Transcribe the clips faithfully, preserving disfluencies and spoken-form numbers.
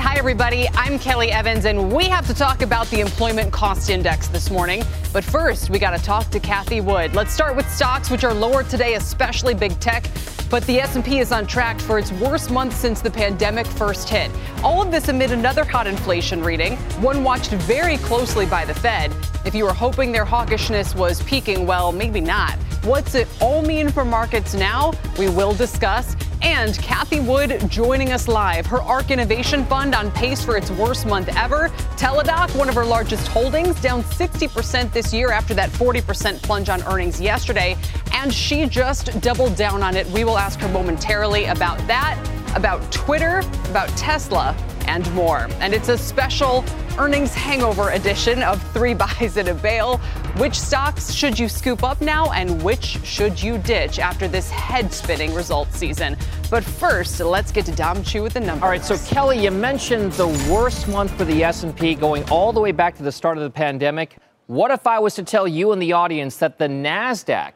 Hi, everybody. I'm Kelly Evans, and we have to talk about the Employment Cost Index this morning. But first, we got to talk to Cathie Wood. Let's start with stocks, which are lower today, especially big tech. But the S and P is on track for its worst month since the pandemic first hit. All of this amid another hot inflation reading, one watched very closely by the Fed. If you were hoping their hawkishness was peaking, well, maybe not. What's it all mean for markets now? We will discuss. And Cathie Wood joining us live. Her ARK Innovation Fund on pace for its worst month ever. Teladoc, one of her largest holdings, down sixty percent this year after that forty percent plunge on earnings yesterday. And she just doubled down on it. We will ask her momentarily about that, about Twitter, about Tesla, and more. And it's a special earnings hangover edition of Three Buys and a Bail. Which stocks should you scoop up now and which should you ditch after this head-spinning results season? But first, let's get to Dom Chu with the numbers. All right, so Kelly, you mentioned the worst month for the S and P going all the way back to the start of the pandemic. What if I was to tell you and the audience that the NASDAQ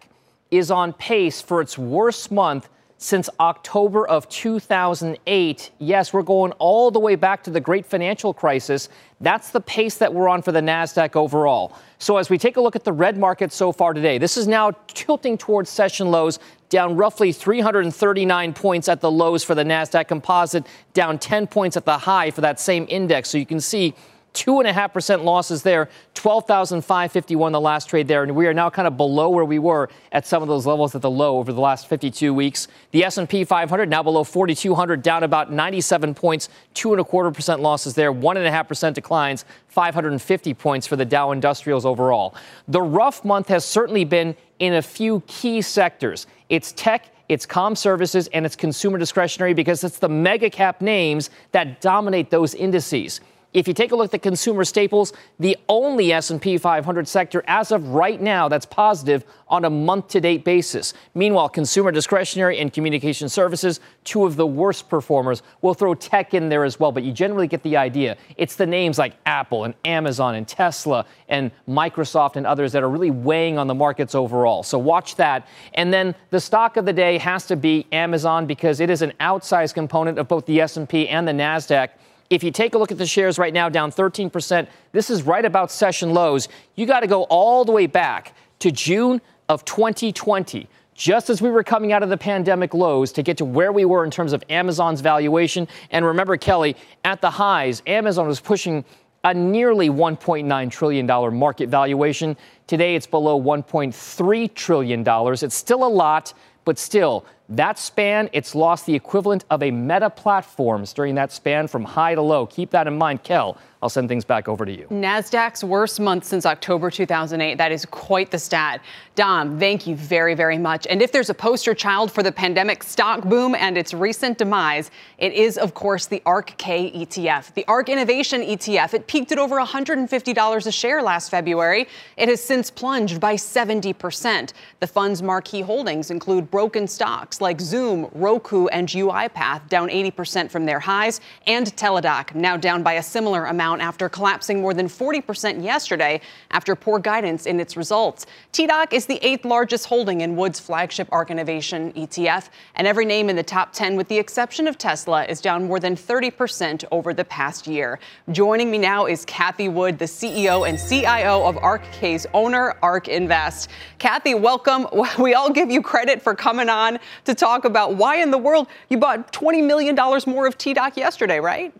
is on pace for its worst month since October of two thousand eight. Yes, we're going all the way back to the great financial crisis. That's the pace that we're on for the NASDAQ overall. So as we take a look at the red market so far today, this is now tilting towards session lows, down roughly three hundred thirty-nine points at the lows for the NASDAQ composite, down ten points at the high for that same index. So you can see two point five percent losses there, twelve thousand five hundred fifty-one the last trade there. And we are now kind of below where we were at some of those levels at the low over the last fifty-two weeks. The S and P five hundred now below forty-two hundred, down about ninety-seven points, two point two five percent losses there, one point five percent declines, five hundred fifty points for the Dow Industrials overall. The rough month has certainly been in a few key sectors. It's tech, it's comm services, and it's consumer discretionary, because it's the mega cap names that dominate those indices. If you take a look at the consumer staples, the only S and P five hundred sector as of right now that's positive on a month-to-date basis. Meanwhile, consumer discretionary and communication services, two of the worst performers. We'll throw tech in there as well, but you generally get the idea. It's the names like Apple and Amazon and Tesla and Microsoft and others that are really weighing on the markets overall. So watch that. And then the stock of the day has to be Amazon, because it is an outsized component of both the S and P and the NASDAQ. If you take a look at the shares right now, down thirteen percent, this is right about session lows. You got to go all the way back to June of twenty twenty, just as we were coming out of the pandemic lows, to get to where we were in terms of Amazon's valuation. And remember, Kelly, at the highs, Amazon was pushing a nearly one point nine trillion dollars market valuation. Today, it's below one point three trillion dollars. It's still a lot, but still, that span, it's lost the equivalent of a Meta Platforms during that span from high to low. Keep that in mind. Kel, I'll send things back over to you. NASDAQ's worst month since October two thousand eight. That is quite the stat. Dom, thank you very, very much. And if there's a poster child for the pandemic stock boom and its recent demise, it is, of course, the ARK-K E T F, the ARK Innovation E T F. It peaked at over one hundred fifty dollars a share last February. It has since plunged by seventy percent. The fund's marquee holdings include broken stocks like Zoom, Roku, and UiPath, down eighty percent from their highs, and Teladoc, now down by a similar amount after collapsing more than forty percent yesterday after poor guidance in its results. T D O C is the eighth largest holding in Wood's flagship ARK Innovation E T F, and every name in the top ten, with the exception of Tesla, is down more than thirty percent over the past year. Joining me now is Cathie Wood, the C E O and C I O of ARK-K's owner, ARK Invest. Cathie, welcome. We all give you credit for coming on to talk about why in the world you bought twenty million dollars more of T D O C yesterday, right?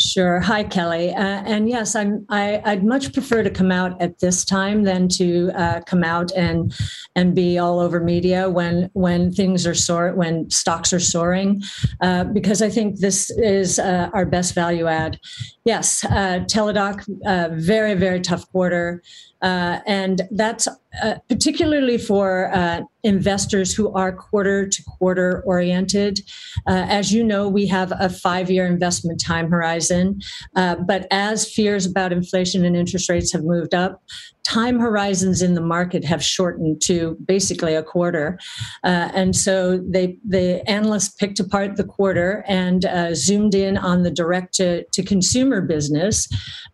Sure. Hi, Kelly. Uh, and yes, I'm, I, I'd much prefer to come out at this time than to uh, come out and and be all over media when when things are soar, when stocks are soaring, uh, because I think this is uh, our best value add. Yes, uh, Teladoc, uh, very, very tough quarter. Uh, and that's uh, particularly for uh, investors who are quarter to quarter oriented. Uh, as you know, we have a five-year investment time horizon. Uh, but as fears about inflation and interest rates have moved up, time horizons in the market have shortened to basically a quarter. Uh, and so they, the analysts picked apart the quarter and uh, zoomed in on the direct to, to consumer business,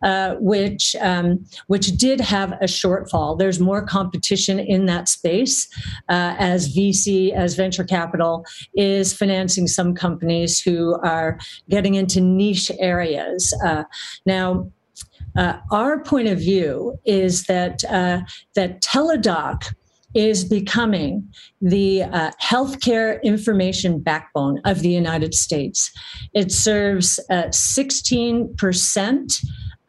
uh, which, um, which did have a shortfall. There's more competition in that space uh, as V C, as venture capital is financing some companies who are getting into niche areas. Uh, now, uh, our point of view is that uh, that Teladoc is becoming the uh, healthcare information backbone of the United States. It serves uh, sixteen percent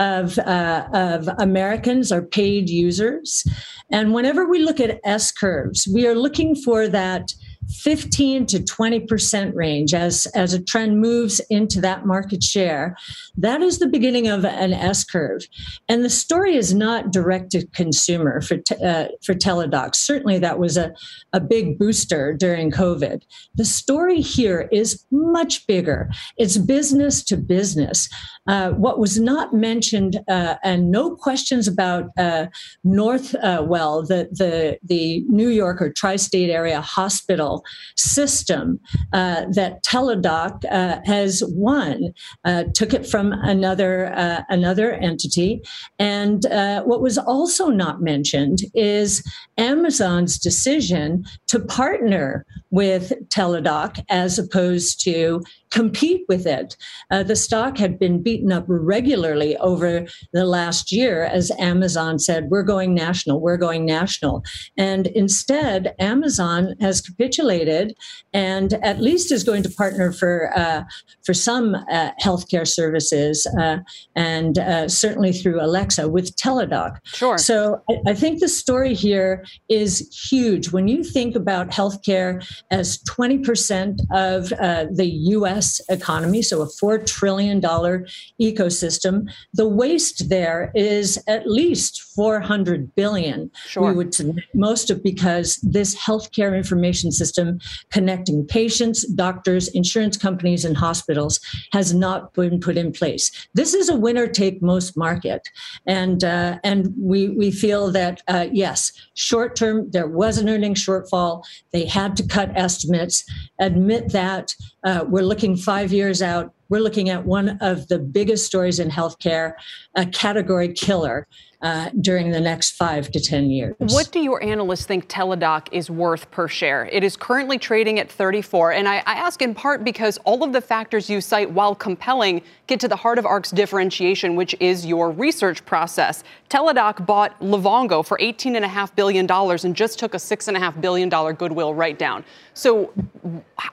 of uh, of Americans are paid users. And whenever we look at S curves, we are looking for that fifteen to twenty percent range as, as a trend moves into that market share. That is the beginning of an S curve. And the story is not direct to consumer for, t- uh, for Teladoc. Certainly that was a, a big booster during COVID. The story here is much bigger. It's business to business. Uh, what was not mentioned, uh, and no questions about uh, Northwell, uh, the, the, the New York or tri-state area hospital system uh, that Teladoc uh, has won, uh, took it from another uh, another entity. And uh, what was also not mentioned is Amazon's decision to partner with Teladoc as opposed to compete with it. Uh, the stock had been beaten up regularly over the last year as Amazon said, we're going national, we're going national. And instead, Amazon has capitulated and at least is going to partner for uh, for some uh, healthcare services uh, and uh, certainly through Alexa with Teladoc. Sure. So I, I think the story here is huge. When you think about healthcare as twenty percent of uh, the U S economy, so a four trillion dollars ecosystem, the waste there is at least four hundred billion dollars. Sure. We would submit most of because this healthcare information system connecting patients, doctors, insurance companies, and hospitals has not been put in place. This is a winner-take-most market, and uh, and we we feel that uh, yes, short-term there was an earnings shortfall. They had to cut estimates. Admit that uh, we're looking. Five years out, we're looking at one of the biggest stories in healthcare, a category killer uh, during the next five to ten years. What do your analysts think Teladoc is worth per share? It is currently trading at thirty-four. And I, I ask in part because all of the factors you cite, while compelling, get to the heart of ARK's differentiation, which is your research process. Teladoc bought Livongo for eighteen point five billion dollars and just took a six point five billion dollars goodwill write-down. So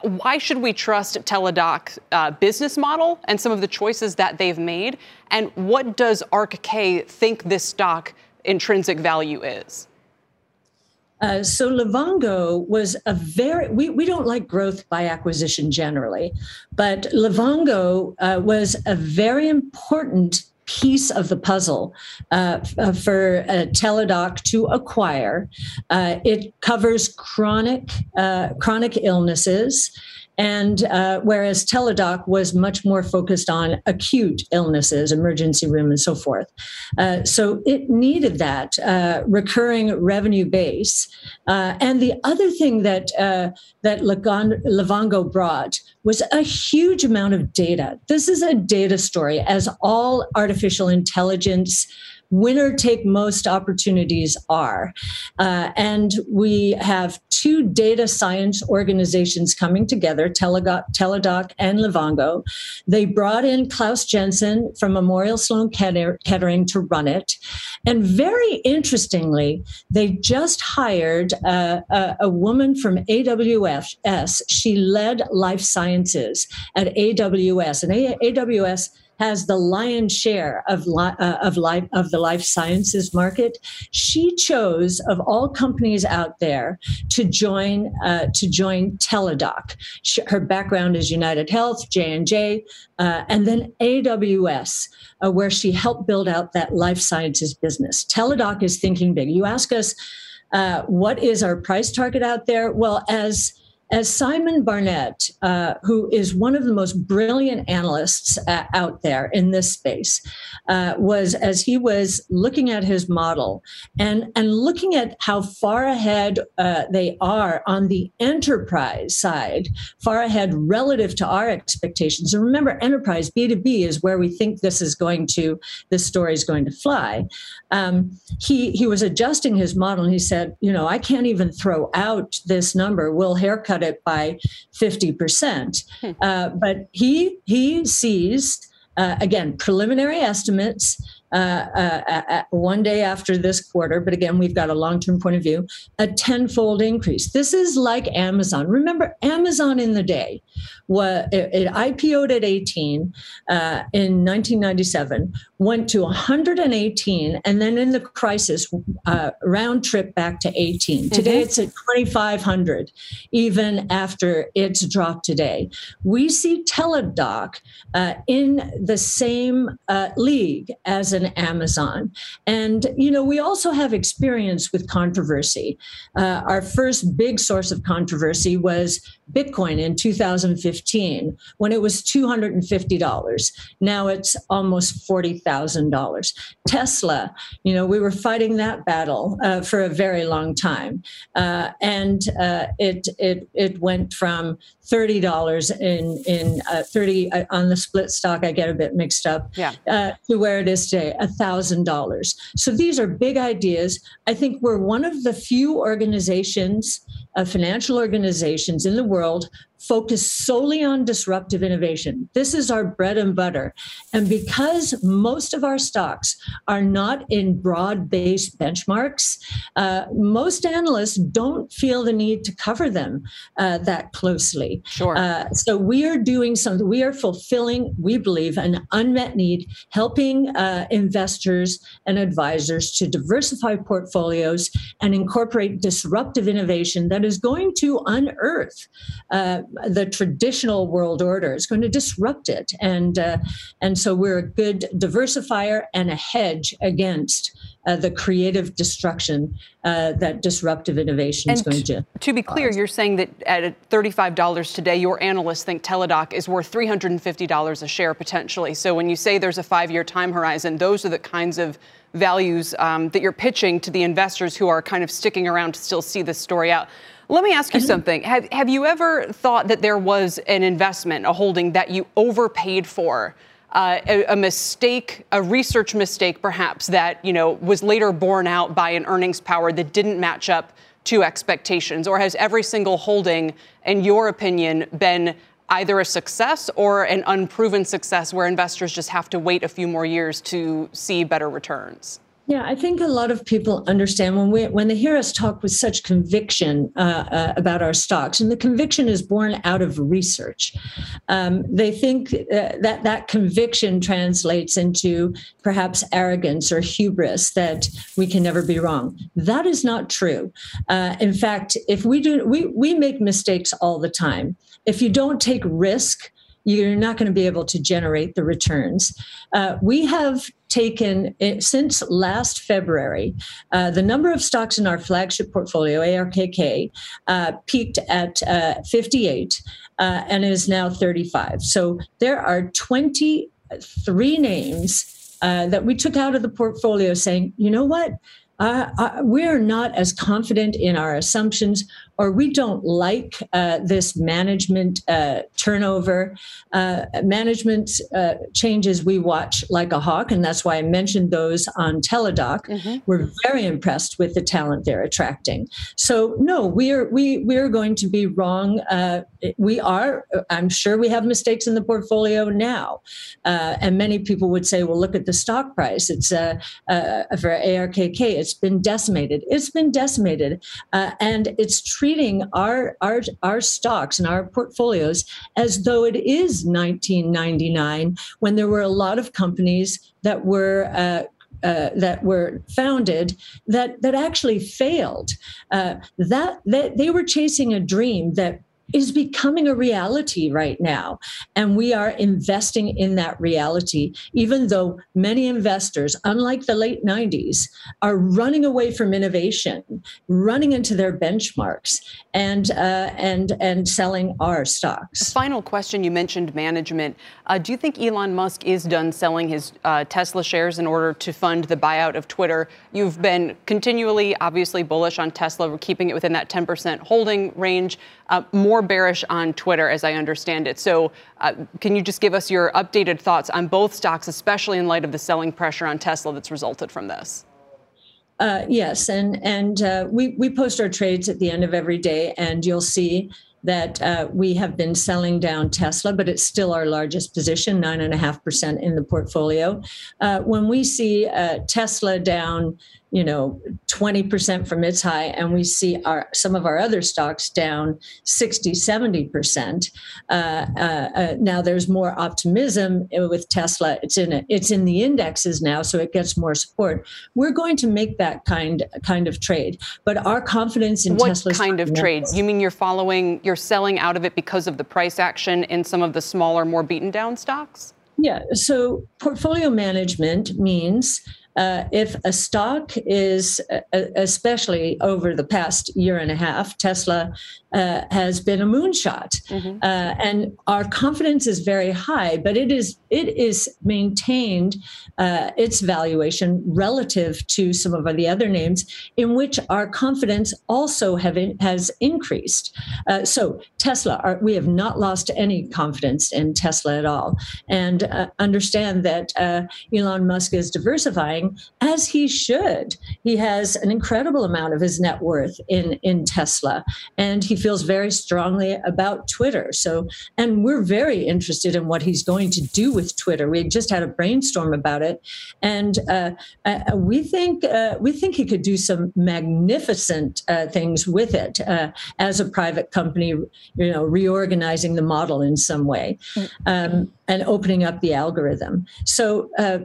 why should we trust Teladoc's uh, business model and some of the choices that they've made? And what does ARK K think this stock intrinsic value is? Uh, so Livongo was a very, we, we don't like growth by acquisition generally, but Livongo uh, was a very important piece of the puzzle uh, for uh, Teladoc to acquire. Uh, it covers chronic uh, chronic illnesses, and uh, whereas Teladoc was much more focused on acute illnesses, emergency room, and so forth. Uh, so it needed that uh, recurring revenue base. Uh, and the other thing that uh, that Livongo brought was a huge amount of data. This is a data story, as all artificial intelligence winner-take-most opportunities are. Uh, and we have two data science organizations coming together, Teladoc, Teladoc and Livongo. They brought in Klaus Jensen from Memorial Sloan Kettering to run it. And very interestingly, they just hired uh, a, a woman from A W S. She led life sciences at A W S. And A W S has the lion's share of li- uh, of life of the life sciences market. She chose, of all companies out there, to join uh, to join Teladoc. She, her background is UnitedHealth, J and J, uh, and then A W S, uh, where she helped build out that life sciences business. Teladoc is thinking big. You ask us, uh, what is our price target out there? Well, as As Simon Barnett, uh, who is one of the most brilliant analysts uh, out there in this space, uh, was as he was looking at his model and, and looking at how far ahead uh, they are on the enterprise side, far ahead relative to our expectations. And remember, enterprise B to B is where we think this is going to, this story is going to fly. Um, he he was adjusting his model, and he said, you know, I can't even throw out this number. We'll haircut it by fifty percent. Uh, but he he sees, uh, again, preliminary estimates uh, uh, uh, one day after this quarter. But again, we've got a long-term point of view, a tenfold increase. This is like Amazon. Remember, Amazon in the day, was, it, it I P O'd at eighteen uh, in nineteen ninety-seven, went to one hundred eighteen, and then in the crisis, uh, round trip back to eighteen. Mm-hmm. Today it's at twenty-five hundred, even after its drop today. We see Teladoc uh, in the same uh, league as an Amazon. And, you know, we also have experience with controversy. Uh, our first big source of controversy was Bitcoin in two thousand fifteen, when it was two hundred fifty dollars. Now it's almost forty thousand dollars. Tesla, you know, we were fighting that battle uh, for a very long time. Uh, and uh, it, it it went from thirty dollars in, in uh, thirty uh, on the split stock, I get a bit mixed up, yeah. uh, to where it is today, one thousand dollars. So these are big ideas. I think we're one of the few organizations, uh, financial organizations in the world focused solely on disruptive innovation. This is our bread and butter. And because most of our stocks are not in broad-based benchmarks, uh, most analysts don't feel the need to cover them uh, that closely. Sure. Uh, so we are doing something, we are fulfilling, we believe, an unmet need, helping uh, investors and advisors to diversify portfolios and incorporate disruptive innovation that is going to unearth uh, the traditional world order. Is going to disrupt it. And uh, and so we're a good diversifier and a hedge against uh, the creative destruction uh, that disruptive innovation and is going to. To be clear, cause. You're saying that at thirty-five dollars today, your analysts think Teladoc is worth three hundred fifty dollars a share potentially. So when you say there's a five-year time horizon, those are the kinds of values um, that you're pitching to the investors who are kind of sticking around to still see this story out. Let me ask you something. Have have you ever thought that there was an investment, a holding that you overpaid for, uh, a, a mistake, a research mistake perhaps, that, you know, was later borne out by an earnings power that didn't match up to expectations? Or has every single holding, in your opinion, been either a success or an unproven success where investors just have to wait a few more years to see better returns? Yeah, I think a lot of people understand when we when they hear us talk with such conviction uh, uh, about our stocks, and the conviction is born out of research. Um, they think uh, that that conviction translates into perhaps arrogance or hubris that we can never be wrong. That is not true. Uh, in fact, if we do, we we make mistakes all the time. If you don't take risk, you're not going to be able to generate the returns. Uh, we have taken, since last February, uh, the number of stocks in our flagship portfolio, ARKK, uh, peaked at uh, fifty-eight uh, and is now thirty-five. So there are twenty-three names uh, that we took out of the portfolio saying, you know what? Uh, uh, we're not as confident in our assumptions, or we don't like uh, this management uh, turnover. Uh, management uh, changes we watch like a hawk, and that's why I mentioned those on Teladoc. Mm-hmm. We're very impressed with the talent they're attracting. So no, we're we we're going to be wrong. Uh, we are. I'm sure we have mistakes in the portfolio now, uh, and many people would say, "Well, look at the stock price. It's uh, uh, for A R K K. It's been decimated. It's been decimated, uh, and it's true." treating our, our, our stocks and our portfolios as though it is nineteen ninety-nine, when there were a lot of companies that were uh, Uh, that were founded that that actually failed. Uh, that, that they were chasing a dream that is becoming a reality right now, and we are investing in that reality. Even though many investors, unlike the late nineties, are running away from innovation, running into their benchmarks, and uh, and and selling our stocks. Final question: you mentioned management. Uh, do you think Elon Musk is done selling his uh, Tesla shares in order to fund the buyout of Twitter? You've been continually, obviously, bullish on Tesla. We're keeping it within that ten percent holding range. Uh, more bearish on Twitter, as I understand it. So uh, can you just give us your updated thoughts on both stocks, especially in light of the selling pressure on Tesla that's resulted from this? Uh, yes, and and uh, we, we post our trades at the end of every day, and you'll see that uh, we have been selling down Tesla, but it's still our largest position, nine and a half percent in the portfolio. Uh, when we see uh, Tesla down, you know, twenty percent from its high, and we see our some of our other stocks down sixty, seventy percent. Uh, uh, uh, now there's more optimism with Tesla. It's in a, it's in the indexes now, so it gets more support. We're going to make that kind kind of trade, but our confidence in Tesla's kind of trades. You mean you're following, you're selling out of it because of the price action in some of the smaller, more beaten down stocks? Yeah. So portfolio management means, Uh, if a stock is, uh, especially over the past year and a half, Tesla uh, has been a moonshot, mm-hmm. uh, and our confidence is very high. But it is it is maintained uh, its valuation relative to some of the other names, in which our confidence also have in, has increased. Uh, so Tesla, are, we have not lost any confidence in Tesla at all, and uh, understand that uh, Elon Musk is diversifying, as he should. He has an incredible amount of his net worth in, in Tesla, and he feels very strongly about Twitter. So, and we're very interested in what he's going to do with Twitter. We just had a brainstorm about it, and uh, uh, we think uh, we think he could do some magnificent uh, things with it uh, as a private company, you know, reorganizing the model in some way. Um, and opening up the algorithm. So uh,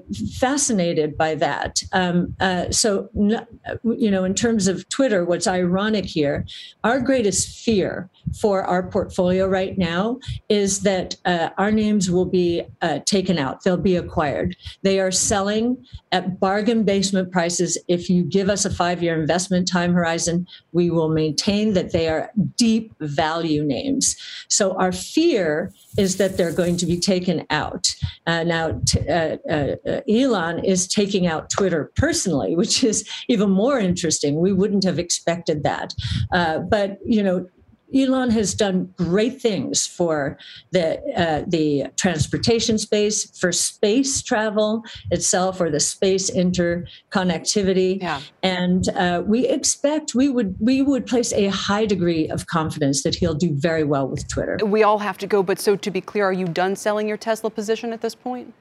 fascinated by that. Um, uh, so, you know, in terms of Twitter, what's ironic here, our greatest fear for our portfolio right now is that uh, our names will be uh, taken out. They'll be acquired. They are selling at bargain basement prices. If you give us a five-year investment time horizon, we will maintain that they are deep value names. So our fear is that they're going to be taken out. Uh, now, t- uh, uh, Elon is taking out Twitter personally, which is even more interesting. We wouldn't have expected that. Uh, but, you know, Elon has done great things for the uh, the transportation space, for space travel itself, or the space interconnectivity, yeah. and uh, we expect we would we would place a high degree of confidence that he'll do very well with Twitter. We all have to go, but so to be clear, are you done selling your Tesla position at this point?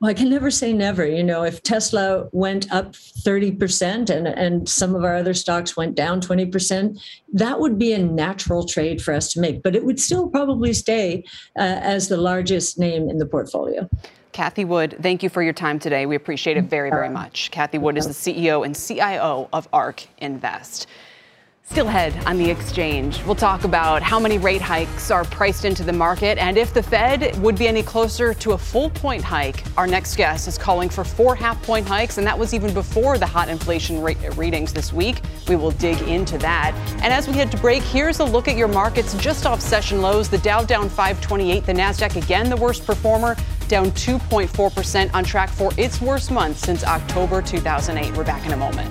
Well, I can never say never. You know, if Tesla went up thirty percent and, and some of our other stocks went down twenty percent, that would be a natural trade for us to make. But it would still probably stay uh, as the largest name in the portfolio. Cathie Wood, thank you for your time today. We appreciate it very, very much. Cathie Wood is the C E O and C I O of ARK Invest. Still ahead on the exchange, we'll talk about how many rate hikes are priced into the market and if the Fed would be any closer to a full point hike. Our next guest is calling for four half point hikes, and that was even before the hot inflation rate readings this week. We will dig into that. And as we head to break, here's a look at your markets just off session lows. The Dow down five twenty-eight, the Nasdaq again the worst performer, down two point four percent, on track for its worst month since October two thousand eight. We're back in a moment.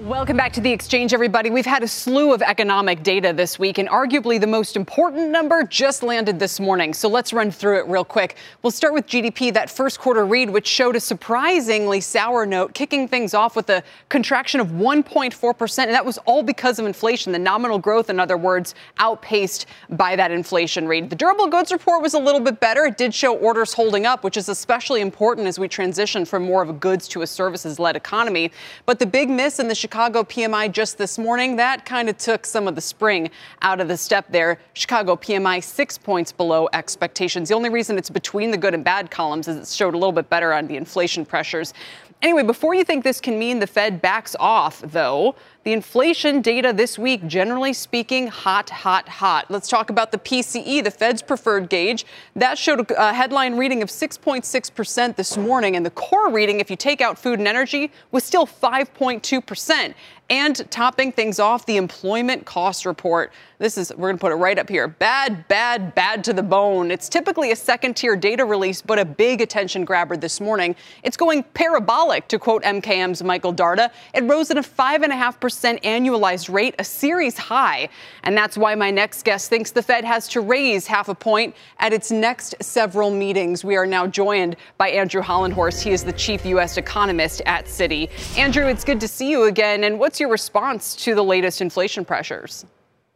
Welcome back to The Exchange, everybody. We've had a slew of economic data this week, and arguably the most important number just landed this morning. So let's run through it real quick. We'll start with G D P, that first quarter read, which showed a surprisingly sour note, kicking things off with a contraction of one point four percent. And that was all because of inflation. The nominal growth, in other words, outpaced by that inflation read. The durable goods report was a little bit better. It did show orders holding up, which is especially important as we transition from more of a goods to a services-led economy. But the big miss in the Chicago P M I just this morning, that kind of took some of the spring out of the step there. Chicago P M I six points below expectations. The only reason it's between the good and bad columns is it showed a little bit better on the inflation pressures. Anyway, before you think this can mean the Fed backs off, though, the inflation data this week, generally speaking, hot, hot, hot. Let's talk about the P C E, the Fed's preferred gauge. That showed a headline reading of six point six percent this morning, and the core reading, if you take out food and energy, was still five point two percent. And topping things off, the employment cost report. This is, we're going to put it right up here. Bad, bad, bad to the bone. It's typically a second-tier data release, but a big attention grabber this morning. It's going parabolic, to quote M K M's Michael Darda. It rose at a five point five percent annualized rate, a series high. And that's why my next guest thinks the Fed has to raise half a point at its next several meetings. We are now joined by Andrew Hollenhorst. He is the chief U S economist at Citi. Andrew, it's good to see you again. And what's your response to the latest inflation pressures?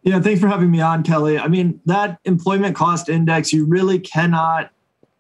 Yeah, thanks for having me on, Kelly. I mean, that employment cost index, you really cannot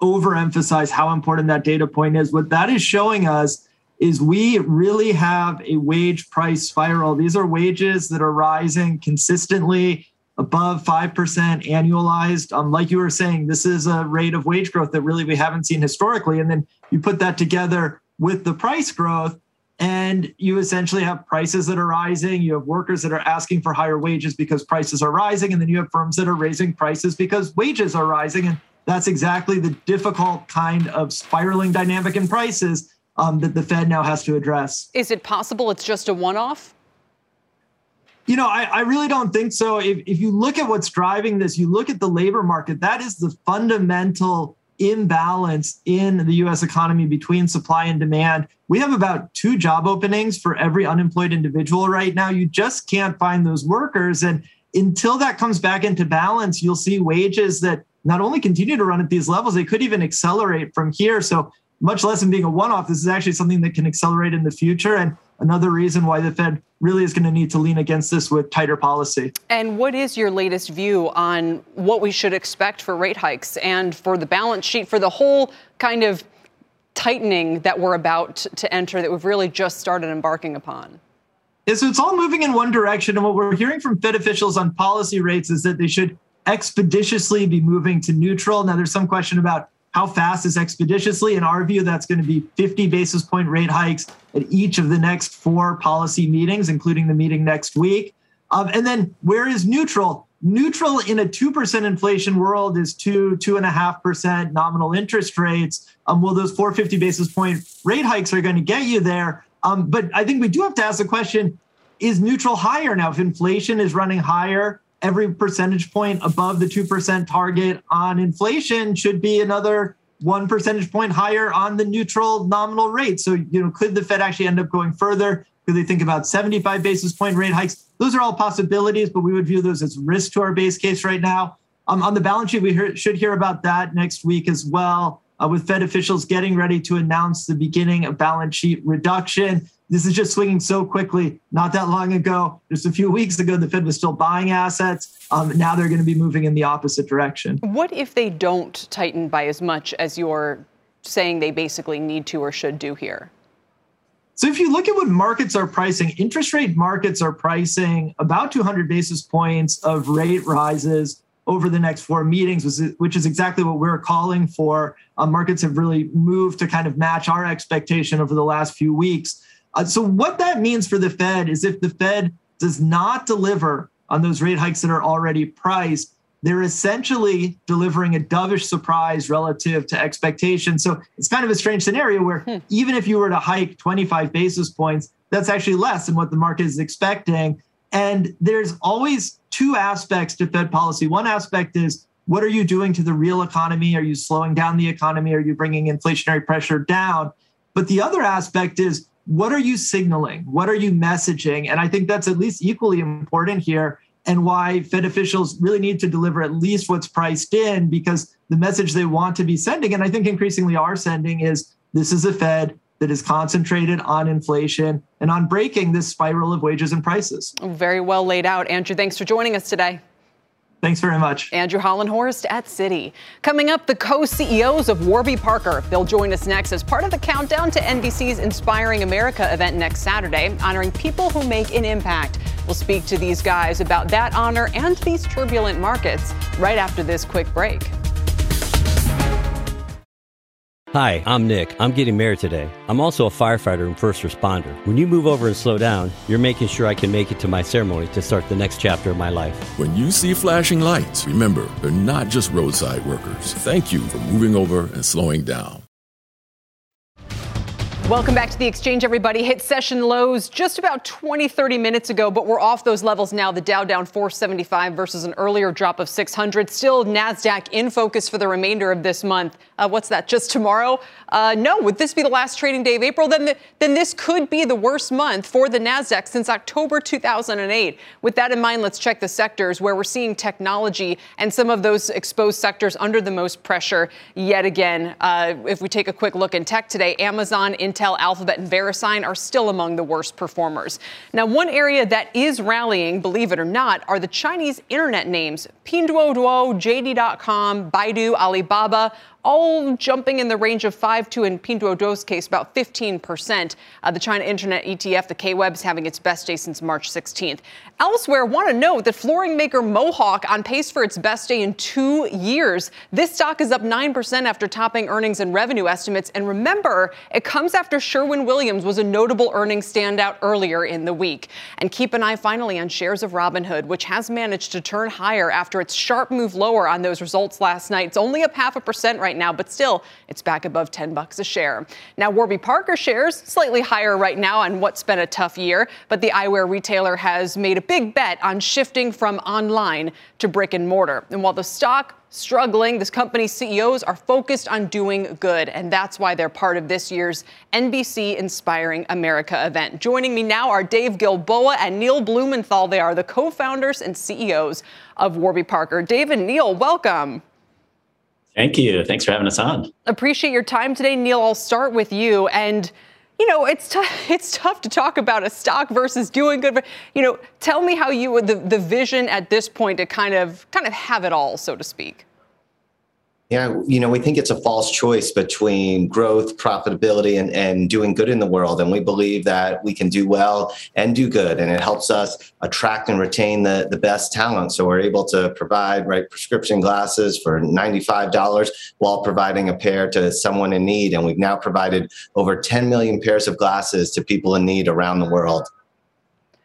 overemphasize how important that data point is. What that is showing us is we really have a wage price spiral. These are wages that are rising consistently above five percent annualized. Um, like you were saying, this is a rate of wage growth that really we haven't seen historically. And then you put that together with the price growth, and you essentially have prices that are rising. You have workers that are asking for higher wages because prices are rising. And then you have firms that are raising prices because wages are rising. And that's exactly the difficult kind of spiraling dynamic in prices um, that the Fed now has to address. Is it possible it's just a one-off? You know, I, I really don't think so. If, if you look at what's driving this, you look at the labor market, that is the fundamental imbalance in the U S economy between supply and demand. We have about two job openings for every unemployed individual right now. You just can't find those workers. And until that comes back into balance, you'll see wages that not only continue to run at these levels, they could even accelerate from here. So much less than being a one-off, this is actually something that can accelerate in the future. And another reason why the Fed really is going to need to lean against this with tighter policy. And what is your latest view on what we should expect for rate hikes and for the balance sheet, for the whole kind of tightening that we're about to enter, that we've really just started embarking upon? Yeah, so it's all moving in one direction. And what we're hearing from Fed officials on policy rates is that they should expeditiously be moving to neutral. Now, there's some question about how fast is expeditiously. In our view, that's going to be fifty basis point rate hikes at each of the next four policy meetings, including the meeting next week. Um, and then where is neutral? Neutral in a two percent inflation world is two, two and a half percent nominal interest rates. Um, well, those four hundred fifty basis point rate hikes are going to get you there. Um, but I think we do have to ask the question, is neutral higher now? If inflation is running higher, every percentage point above the two percent target on inflation should be another one percentage point higher on the neutral nominal rate. So, you know, could the Fed actually end up going further? Could they think about seventy-five basis point rate hikes? Those are all possibilities, but we would view those as risk to our base case right now. Um, on the balance sheet, we hear, should hear about that next week as well, uh, with Fed officials getting ready to announce the beginning of balance sheet reduction. This is just swinging so quickly. Not that long ago, just a few weeks ago, the Fed was still buying assets. Um, now they're going to be moving in the opposite direction. What if they don't tighten by as much as you're saying they basically need to or should do here? So if you look at what markets are pricing, interest rate markets are pricing about two hundred basis points of rate rises over the next four meetings, which is exactly what we're calling for. Uh, markets have really moved to kind of match our expectation over the last few weeks. Uh, so what that means for the Fed is if the Fed does not deliver on those rate hikes that are already priced, they're essentially delivering a dovish surprise relative to expectations. So it's kind of a strange scenario where hmm. even if you were to hike twenty-five basis points, that's actually less than what the market is expecting. And there's always two aspects to Fed policy. One aspect is, what are you doing to the real economy? Are you slowing down the economy? Are you bringing inflationary pressure down? But the other aspect is, what are you signaling? What are you messaging? And I think that's at least equally important here, and why Fed officials really need to deliver at least what's priced in, because the message they want to be sending, and I think increasingly are sending, is this is a Fed that is concentrated on inflation and on breaking this spiral of wages and prices. Very well laid out. Andrew, thanks for joining us today. Thanks very much. Andrew Hollenhorst at Citi. Coming up, the co-C E Os of Warby Parker. They'll join us next as part of the countdown to N B C's Inspiring America event next Saturday, honoring people who make an impact. We'll speak to these guys about that honor and these turbulent markets right after this quick break. Hi, I'm Nick. I'm getting married today. I'm also a firefighter and first responder. When you move over and slow down, you're making sure I can make it to my ceremony to start the next chapter of my life. When you see flashing lights, remember, they're not just roadside workers. Thank you for moving over and slowing down. Welcome back to the exchange, everybody. Hit session lows just about twenty, thirty minutes ago, but we're off those levels now. The Dow down four seventy-five versus an earlier drop of six hundred. Still NASDAQ in focus for the remainder of this month. Uh, what's that, just tomorrow? Uh, no, would this be the last trading day of April? Then, the, then this could be the worst month for the NASDAQ since October two thousand eight. With that in mind, let's check the sectors where we're seeing technology and some of those exposed sectors under the most pressure yet again. Uh, if we take a quick look in tech today, Amazon, Intel, Alphabet and VeriSign are still among the worst performers. Now, one area that is rallying, believe it or not, are the Chinese internet names. Pinduoduo, J D dot com, Baidu, Alibaba, all jumping in the range of five to, in Pinduoduo's case, about fifteen percent. Uh, the China Internet E T F, the K-Web, is having its best day since March sixteenth. Elsewhere, want to note that flooring maker Mohawk on pace for its best day in two years. This stock is up nine percent after topping earnings and revenue estimates. And remember, it comes after Sherwin-Williams was a notable earnings standout earlier in the week. And keep an eye, finally, on shares of Robinhood, which has managed to turn higher after its sharp move lower on those results last night. It's only up half a percent right now. now, but still it's back above ten bucks a share. Now, Warby Parker shares slightly higher right now on what's been a tough year, but the eyewear retailer has made a big bet on shifting from online to brick and mortar. And while the stock struggling, this company's C E Os are focused on doing good, and that's why they're part of this year's N B C Inspiring America event. Joining me now are Dave Gilboa and Neil Blumenthal. They are the co-founders and C E Os of Warby Parker. Dave and Neil, welcome. Thank you. Thanks for having us on. Appreciate your time today, Neil. I'll start with you. And, you know, it's t- it's tough to talk about a stock versus doing good. You know, tell me how you would the, the vision at this point to kind of kind of have it all, so to speak. Yeah, you know, we think it's a false choice between growth, profitability, and, and doing good in the world. And we believe that we can do well and do good. And it helps us attract and retain the, the best talent. So we're able to provide right prescription glasses for ninety-five dollars while providing a pair to someone in need. And we've now provided over ten million pairs of glasses to people in need around the world.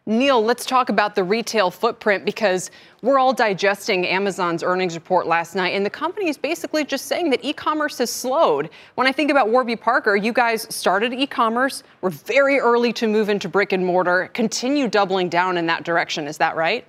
Neil, let's talk about the retail footprint, because we're all digesting Amazon's earnings report last night, and the company is basically just saying that e-commerce has slowed. When I think about Warby Parker, you guys started e-commerce, were very early to move into brick and mortar, continue doubling down in that direction. Is that right?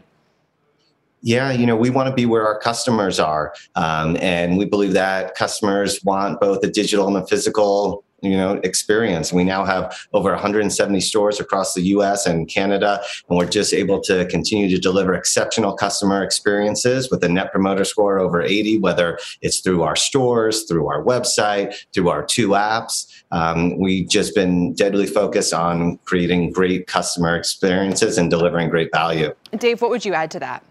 Yeah, you know, we want to be where our customers are, um, and we believe that customers want both a digital and a physical you know, experience. We now have over one hundred seventy stores across the U S and Canada, and we're just able to continue to deliver exceptional customer experiences with a Net Promoter Score over eighty, whether it's through our stores, through our website, through our two apps. Um, we've just been deadly focused on creating great customer experiences and delivering great value. Dave, what would you add to that?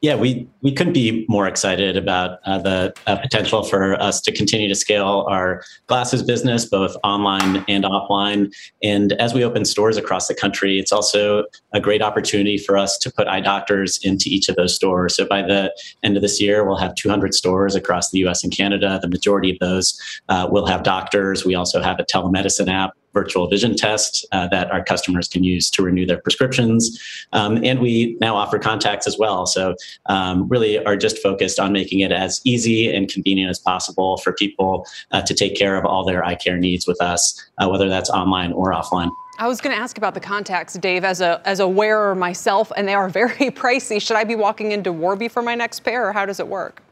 Yeah, we, we couldn't be more excited about uh, the uh, potential for us to continue to scale our glasses business, both online and offline. And as we open stores across the country, it's also a great opportunity for us to put eye doctors into each of those stores. So by the end of this year, we'll have two hundred stores across the U S and Canada. The majority of those uh, will have doctors. We also have a telemedicine app, virtual vision test uh, that our customers can use to renew their prescriptions. Um, and we now offer contacts as well. So um, really are just focused on making it as easy and convenient as possible for people uh, to take care of all their eye care needs with us, uh, whether that's online or offline. I was going to ask about the contacts, Dave, as a as a wearer myself, and they are very pricey. Should I be walking into Warby for my next pair, or how does it work?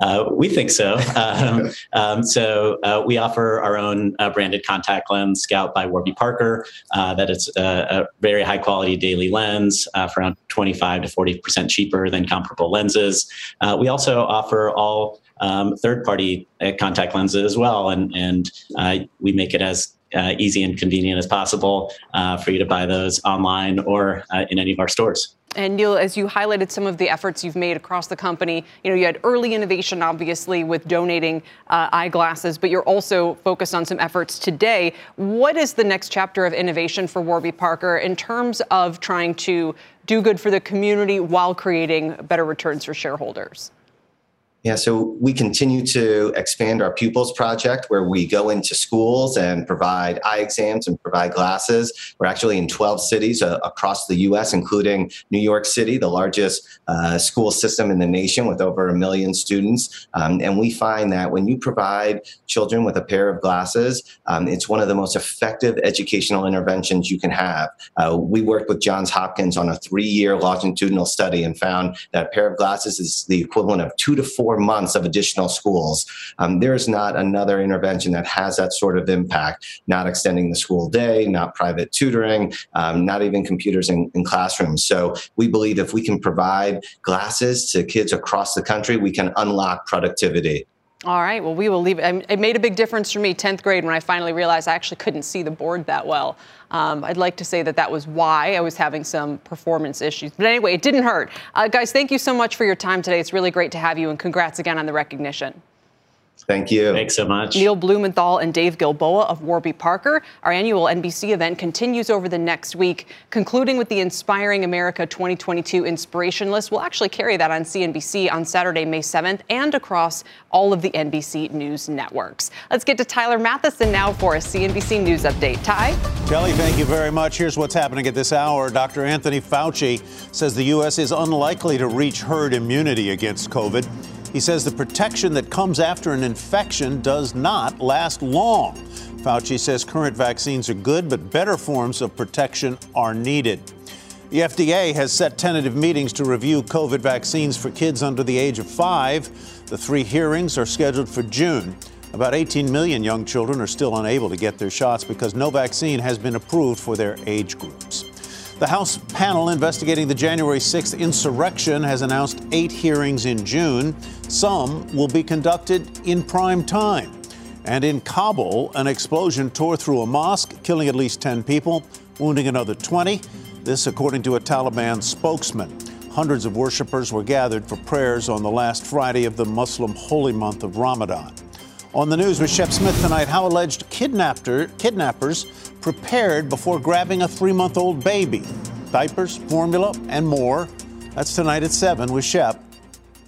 Uh, we think so. Um, um, so uh, we offer our own uh, branded contact lens, Scout by Warby Parker. Uh, that is a, a very high quality daily lens uh, for around twenty-five to forty percent cheaper than comparable lenses. Uh, we also offer all um, third-party uh, contact lenses as well, and, and uh, we make it as uh, easy and convenient as possible uh, for you to buy those online or uh, in any of our stores. And Neil, as you highlighted some of the efforts you've made across the company, you know, you had early innovation, obviously, with donating uh, eyeglasses, but you're also focused on some efforts today. What is the next chapter of innovation for Warby Parker in terms of trying to do good for the community while creating better returns for shareholders? Yeah, so we continue to expand our Pupils Project, where we go into schools and provide eye exams and provide glasses. We're actually in twelve cities uh, across the U S, including New York City, the largest uh, school system in the nation with over a million students. Um, and we find that when you provide children with a pair of glasses, um, it's one of the most effective educational interventions you can have. Uh, we worked with Johns Hopkins on a three-year longitudinal study and found that a pair of glasses is the equivalent of two to four months of additional schools. Um, there's not another intervention that has that sort of impact, not extending the school day, not private tutoring, um, not even computers in, in classrooms. So we believe if we can provide glasses to kids across the country, we can unlock productivity. All right. Well, we will leave it. It made a big difference for me tenth grade when I finally realized I actually couldn't see the board that well. Um, I'd like to say that that was why I was having some performance issues. But anyway, it didn't hurt. Uh, guys, thank you so much for your time today. It's really great to have you. And congrats again on the recognition. Thank you. Thanks so much. Neil Blumenthal and Dave Gilboa of Warby Parker. Our annual N B C event continues over the next week, concluding with the Inspiring America twenty twenty-two Inspiration List. We'll actually carry that on C N B C on Saturday, May seventh, and across all of the N B C News networks. Let's get to Tyler Matheson now for a C N B C News update. Ty? Kelly, thank you very much. Here's what's happening at this hour. Doctor Anthony Fauci says the U S is unlikely to reach herd immunity against COVID. He says the protection that comes after an infection does not last long. Fauci says current vaccines are good, but better forms of protection are needed. The F D A has set tentative meetings to review COVID vaccines for kids under the age of five. The three hearings are scheduled for June. About eighteen million young children are still unable to get their shots because no vaccine has been approved for their age groups. The House panel investigating the January sixth insurrection has announced eight hearings in June. Some will be conducted in prime time. And in Kabul, an explosion tore through a mosque, killing at least ten people, wounding another twenty. This according to a Taliban spokesman. Hundreds of worshipers were gathered for prayers on the last Friday of the Muslim holy month of Ramadan. On the news with Shep Smith tonight, how alleged kidnapper, kidnappers prepared before grabbing a three-month-old baby. Diapers, formula, and more. That's tonight at seven with Shep.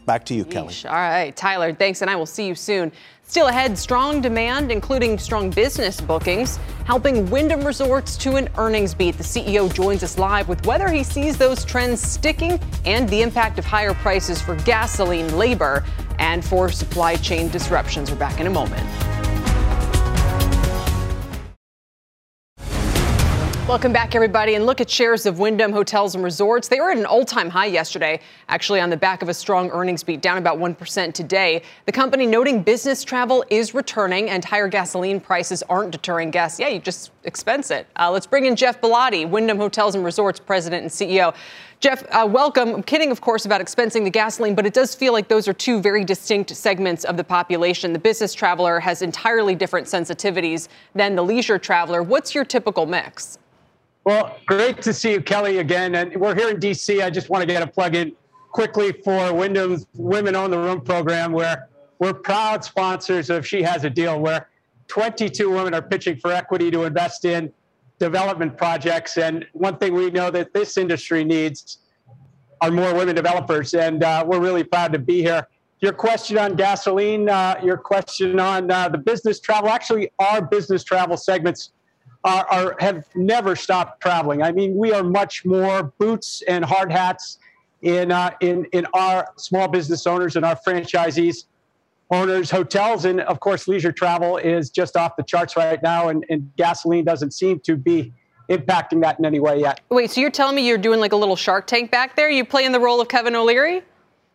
Back to you, Yeesh. Kelly. All right, Tyler, thanks, and I will see you soon. Still ahead, strong demand, including strong business bookings, helping Wyndham Resorts to an earnings beat. The C E O joins us live with whether he sees those trends sticking and the impact of higher prices for gasoline, labor, and for supply chain disruptions. We're back in a moment. Welcome back, everybody, and look at shares of Wyndham Hotels and Resorts. They were at an all-time high yesterday, actually on the back of a strong earnings beat, down about one percent today. The company noting business travel is returning and higher gasoline prices aren't deterring guests. Yeah, you just expense it. Uh, let's bring in Jeff Bellotti, Wyndham Hotels and Resorts president and C E O. Jeff, uh, welcome. I'm kidding, of course, about expensing the gasoline, but it does feel like those are two very distinct segments of the population. The business traveler has entirely different sensitivities than the leisure traveler. What's your typical mix? Well, great to see you, Kelly, again. And we're here in D C. I just want to get a plug in quickly for Wyndham's Women on the Room program, where we're proud sponsors of She Has a Deal, where twenty-two women are pitching for equity to invest in development projects. And one thing we know that this industry needs are more women developers. And uh, we're really proud to be here. Your question on gasoline, uh, your question on uh, the business travel, actually our business travel segments Are, are, have never stopped traveling. I mean, we are much more boots and hard hats in, uh, in, in our small business owners and our franchisees, owners, hotels, and of course, leisure travel is just off the charts right now, and, and gasoline doesn't seem to be impacting that in any way yet. Wait, so you're telling me you're doing like a little Shark Tank back there? You playing the role of Kevin O'Leary?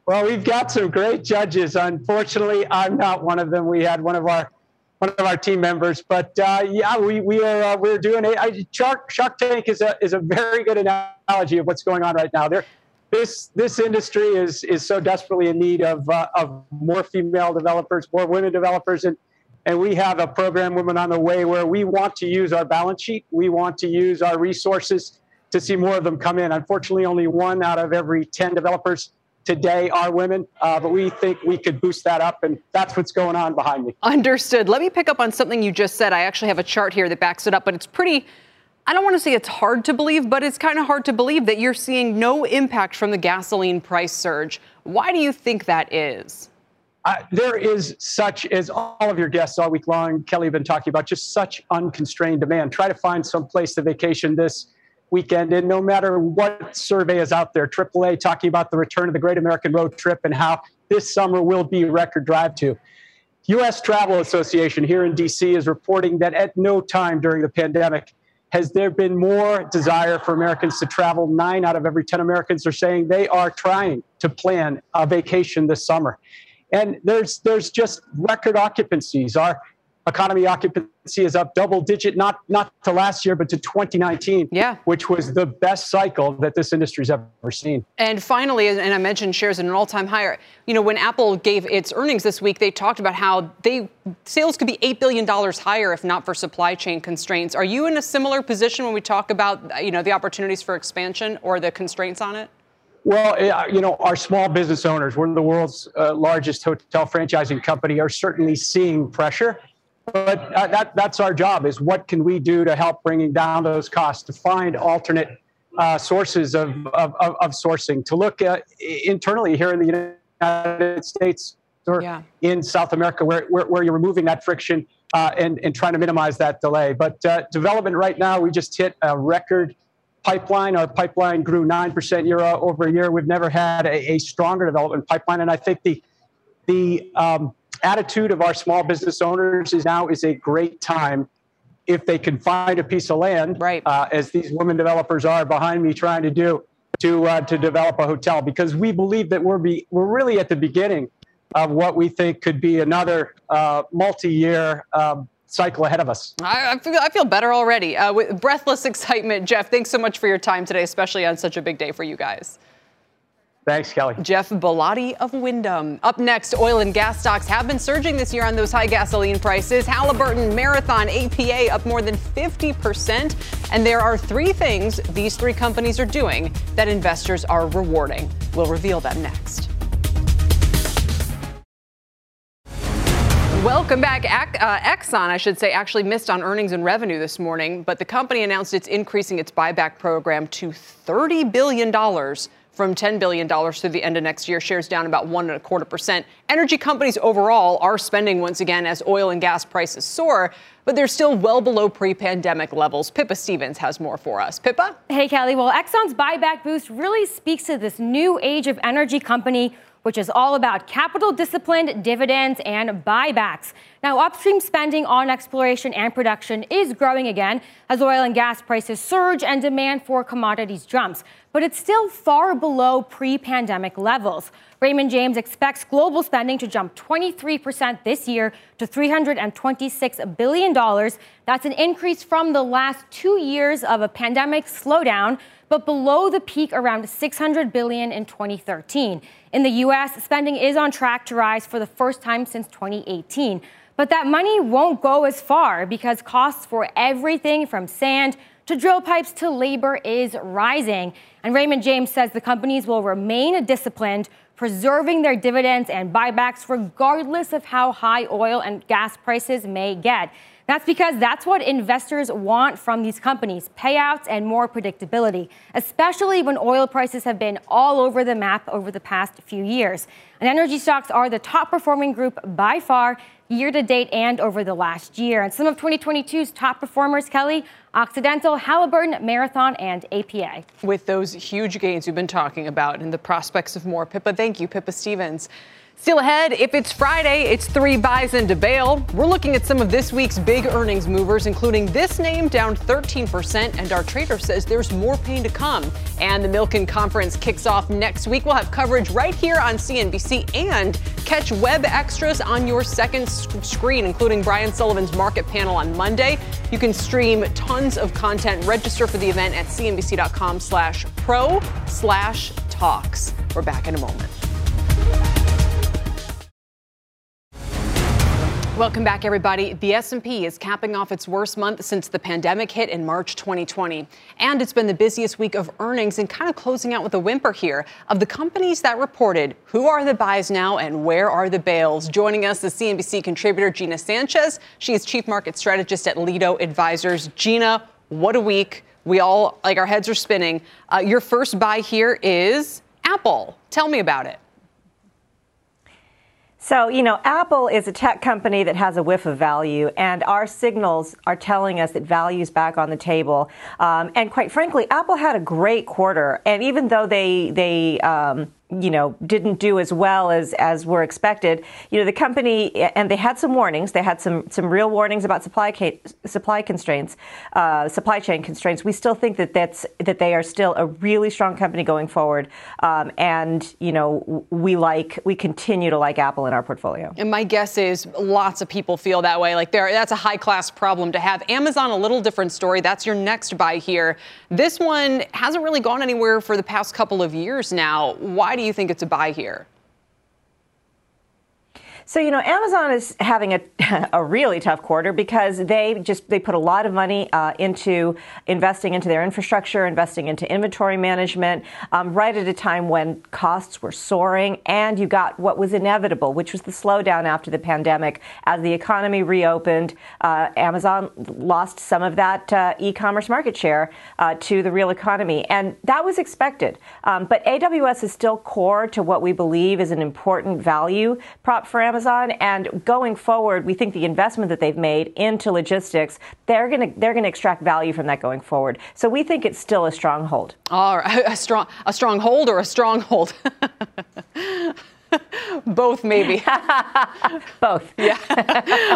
Well, we've got some great judges. Unfortunately, I'm not one of them. We had one of our one of our team members, but uh, yeah, we we are uh, we're doing a I, Shark Shark Tank is a is a very good analogy of what's going on right now. There, this this industry is is so desperately in need of uh, of more female developers, more women developers, and and we have a program, Women on the Way, where we want to use our balance sheet, we want to use our resources to see more of them come in. Unfortunately, only one out of every ten developers today are women, uh, but we think we could boost that up, and that's what's going on behind me. Understood. Let me pick up on something you just said. I actually have a chart here that backs it up, but it's pretty, I don't want to say it's hard to believe, but it's kind of hard to believe that you're seeing no impact from the gasoline price surge. Why do you think that is? Uh, there is such, as all of your guests all week long, Kelly, have been talking about, just such unconstrained demand. Try to find some place to vacation this weekend, and no matter what survey is out there, triple A talking about the return of the Great American Road Trip and how this summer will be record drive to. U S Travel Association here in D C is reporting that at no time during the pandemic has there been more desire for Americans to travel. Nine out of every ten Americans are saying they are trying to plan a vacation this summer. And there's there's just record occupancies. Our economy occupancy is up double digit, not not to last year, but to twenty nineteen, yeah. which was the best cycle that this industry's ever seen. And finally, and I mentioned shares at an all-time high. You know, when Apple gave its earnings this week, they talked about how they sales could be eight billion dollars higher if not for supply chain constraints. Are you in a similar position when we talk about, you know, the opportunities for expansion or the constraints on it? Well, you know, our small business owners, we're the world's uh, largest hotel franchising company, are certainly seeing pressure. But uh, that, that's our job, is what can we do to help bringing down those costs, to find alternate uh, sources of, of, of, of sourcing, to look at internally here in the United States or yeah. in South America where, where, where you're removing that friction uh, and, and trying to minimize that delay. But uh, development right now, we just hit a record pipeline. Our pipeline grew nine percent year over year. We've never had a, a stronger development pipeline. And I think the the um, attitude of our small business owners is now is a great time if they can find a piece of land, right. uh, as these women developers are behind me trying to do, to uh, to develop a hotel. Because we believe that we're, be, we're really at the beginning of what we think could be another uh, multi-year um, cycle ahead of us. I, I, feel, I feel better already. Uh, with breathless excitement, Jeff, thanks so much for your time today, especially on such a big day for you guys. Thanks, Kelly. Jeff Bellotti of Wyndham. Up next, oil and gas stocks have been surging this year on those high gasoline prices. Halliburton, Marathon, A P A up more than fifty percent. And there are three things these three companies are doing that investors are rewarding. We'll reveal them next. Welcome back. Exxon, I should say, actually missed on earnings and revenue this morning, but the company announced it's increasing its buyback program to thirty billion dollars from ten billion dollars through the end of next year. Shares down about one and a quarter percent. Energy companies overall are spending once again as oil and gas prices soar, but they're still well below pre-pandemic levels. Pippa Stevens has more for us. Pippa? Hey, Kelly. Well, Exxon's buyback boost really speaks to this new age of energy company, which is all about capital discipline, dividends, and buybacks. Now, upstream spending on exploration and production is growing again as oil and gas prices surge and demand for commodities jumps, but it's still far below pre-pandemic levels. Raymond James expects global spending to jump twenty-three percent this year to three hundred twenty-six billion dollars. That's an increase from the last two years of a pandemic slowdown, but below the peak around six hundred billion dollars in twenty thirteen. In the U S, spending is on track to rise for the first time since twenty eighteen. But that money won't go as far because costs for everything from sand to drill pipes to labor is rising. And Raymond James says the companies will remain disciplined, preserving their dividends and buybacks regardless of how high oil and gas prices may get. That's because that's what investors want from these companies, payouts and more predictability, especially when oil prices have been all over the map over the past few years. And energy stocks are the top performing group by far, year to date and over the last year. And some of twenty twenty-two's top performers, Kelly, Occidental, Halliburton, Marathon, and A P A. With those huge gains we've been talking about and the prospects of more. Pippa, thank you. Pippa Stevens. Still ahead, if it's Friday, it's three buys into bail. We're looking at some of this week's big earnings movers, including this name down thirteen percent, and our trader says there's more pain to come. And the Milken Conference kicks off next week. We'll have coverage right here on C N B C and catch web extras on your second sc- screen, including Brian Sullivan's market panel on Monday. You can stream tons of content. Register for the event at cnbc.com slash pro slash talks. We're back in a moment. Welcome back, everybody. The S and P is capping off its worst month since the pandemic hit in March twenty twenty. And it's been the busiest week of earnings and kind of closing out with a whimper here. Of the companies that reported, who are the buys now and where are the bails? Joining us is C N B C contributor Gina Sanchez. She is chief market strategist at Lido Advisors. Gina, what a week. We all, like, our heads are spinning. Uh, your first buy here is Apple. Tell me about it. So, you know, Apple is a tech company that has a whiff of value, and our signals are telling us that value's back on the table. Um, and quite frankly, Apple had a great quarter. And even though they, they, um, you know, didn't do as well as, as were expected, you know, the company, and they had some warnings. They had some, some real warnings about supply ca- supply constraints, uh, supply chain constraints. We still think that that's, that they are still a really strong company going forward. Um, and, you know, we like, we continue to like Apple in our portfolio. And my guess is lots of people feel that way. Like, there, that's a high class problem to have. Amazon, a little different story. That's your next buy here. This one hasn't really gone anywhere for the past couple of years now. Why do do you think it's a buy here? So, you know, Amazon is having a, a really tough quarter because they just they put a lot of money uh, into investing into their infrastructure, investing into inventory management, um, right at a time when costs were soaring. And you got what was inevitable, which was the slowdown after the pandemic. As the economy reopened, uh, Amazon lost some of that uh, e-commerce market share uh, to the real economy. And that was expected. Um, but A W S is still core to what we believe is an important value prop for Amazon. And going forward, we think the investment that they've made into logistics, they're going to they're going to extract value from that going forward. So we think it's still a stronghold. All right, a strong a stronghold or a stronghold. Both, maybe. Both. Yeah.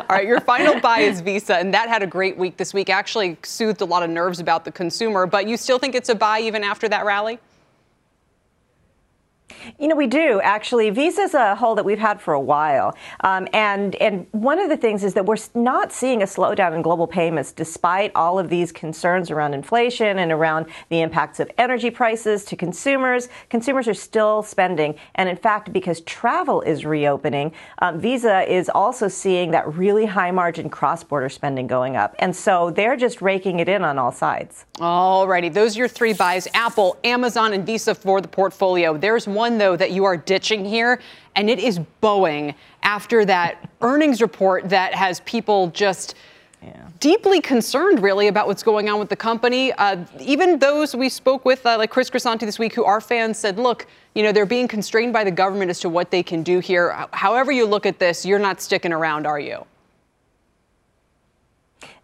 All right. Your final buy is Visa, and that had a great week this week. Actually soothed a lot of nerves about the consumer, but you still think it's a buy even after that rally? You know, we do, actually. Visa's a hold that we've had for a while. Um, and and one of the things is that we're not seeing a slowdown in global payments, despite all of these concerns around inflation and around the impacts of energy prices to consumers. Consumers are still spending. And in fact, because travel is reopening, um, Visa is also seeing that really high margin cross-border spending going up. And so they're just raking it in on all sides. All righty. Those are your three buys, Apple, Amazon, and Visa for the portfolio. There's one. One, though, that you are ditching here, and it is Boeing, after that earnings report that has people just yeah. deeply concerned, really, about what's going on with the company. Uh, even those we spoke with, uh, like Chris Crisanti this week, who are fans, said, look, you know, they're being constrained by the government as to what they can do here. However you look at this, you're not sticking around, are you?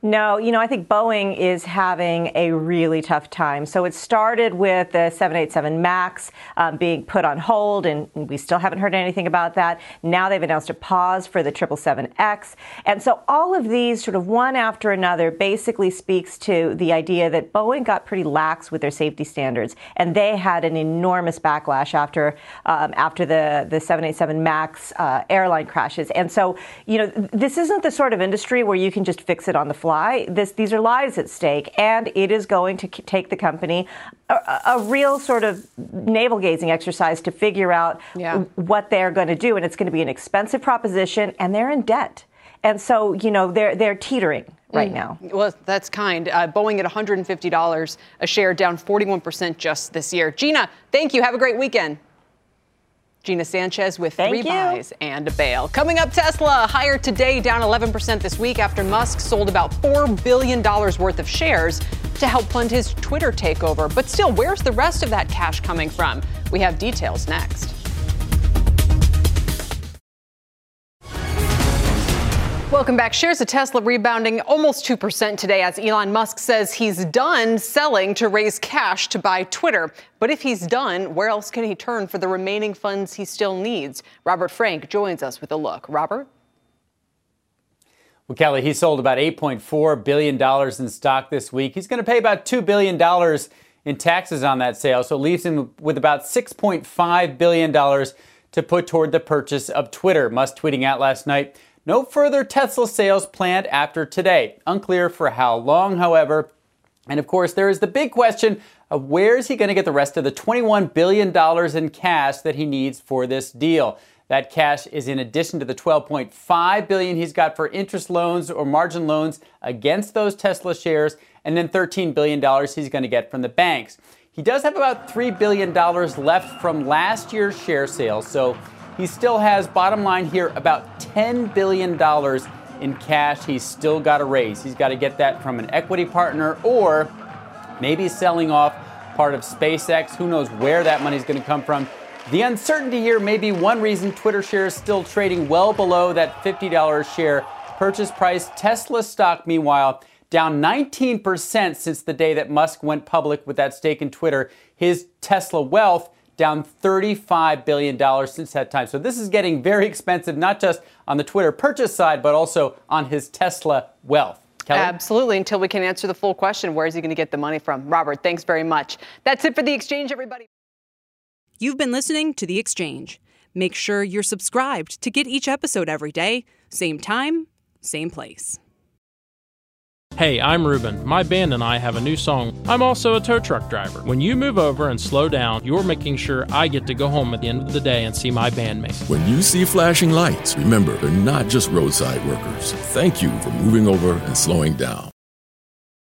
No, you know, I think Boeing is having a really tough time. So it started with the seven eighty-seven MAX um, being put on hold, and we still haven't heard anything about that. Now they've announced a pause for the triple seven X. And so all of these, sort of one after another, basically speaks to the idea that Boeing got pretty lax with their safety standards. And they had an enormous backlash after um, after the, the seven eighty-seven MAX uh, airline crashes. And so, you know, this isn't the sort of industry where you can just fix it on the fly. This, these are lives at stake, and it is going to k- take the company a, a real sort of navel-gazing exercise to figure out yeah. w- what they're going to do, and it's going to be an expensive proposition, and they're in debt. And so, you know, they're they're teetering right mm. now. Well, that's kind. Uh, Boeing at one hundred fifty dollars a share, down forty-one percent just this year. Gina, thank you. Have a great weekend. Gina Sanchez with Thank three you. buys and a bail. Coming up, Tesla higher today, down eleven percent this week after Musk sold about four billion dollars worth of shares to help fund his Twitter takeover. But still, where's the rest of that cash coming from? We have details next. Welcome back. Shares of Tesla rebounding almost two percent today as Elon Musk says he's done selling to raise cash to buy Twitter. But if he's done, where else can he turn for the remaining funds he still needs? Robert Frank joins us with a look. Robert? Well, Kelly, he sold about eight point four billion dollars in stock this week. He's going to pay about two billion dollars in taxes on that sale, so it leaves him with about six point five billion dollars to put toward the purchase of Twitter. Musk tweeting out last night, "No further Tesla sales planned after today." Unclear for how long, however. And of course, there is the big question of where is he going to get the rest of the twenty-one billion dollars in cash that he needs for this deal. That cash is in addition to the twelve point five billion dollars he's got for interest loans or margin loans against those Tesla shares, and then thirteen billion dollars he's going to get from the banks. He does have about three billion dollars left from last year's share sale, so he still has, bottom line here, about ten billion dollars in cash he's still got to raise. He's got to get that from an equity partner or maybe selling off part of SpaceX. Who knows where that money's going to come from. The uncertainty here may be one reason Twitter shares still trading well below that fifty dollar share purchase price. Tesla stock, meanwhile, down nineteen percent since the day that Musk went public with that stake in Twitter. His Tesla wealth down thirty-five billion dollars since that time. So this is getting very expensive, not just on the Twitter purchase side, but also on his Tesla wealth. Kelly? Absolutely. Until we can answer the full question, where is he going to get the money from? Robert, thanks very much. That's it for The Exchange, everybody. You've been listening to The Exchange. Make sure you're subscribed to get each episode every day, same time, same place. Hey, I'm Ruben. My band and I have a new song. I'm also a tow truck driver. When you move over and slow down, you're making sure I get to go home at the end of the day and see my bandmates. When you see flashing lights, remember, they're not just roadside workers. Thank you for moving over and slowing down.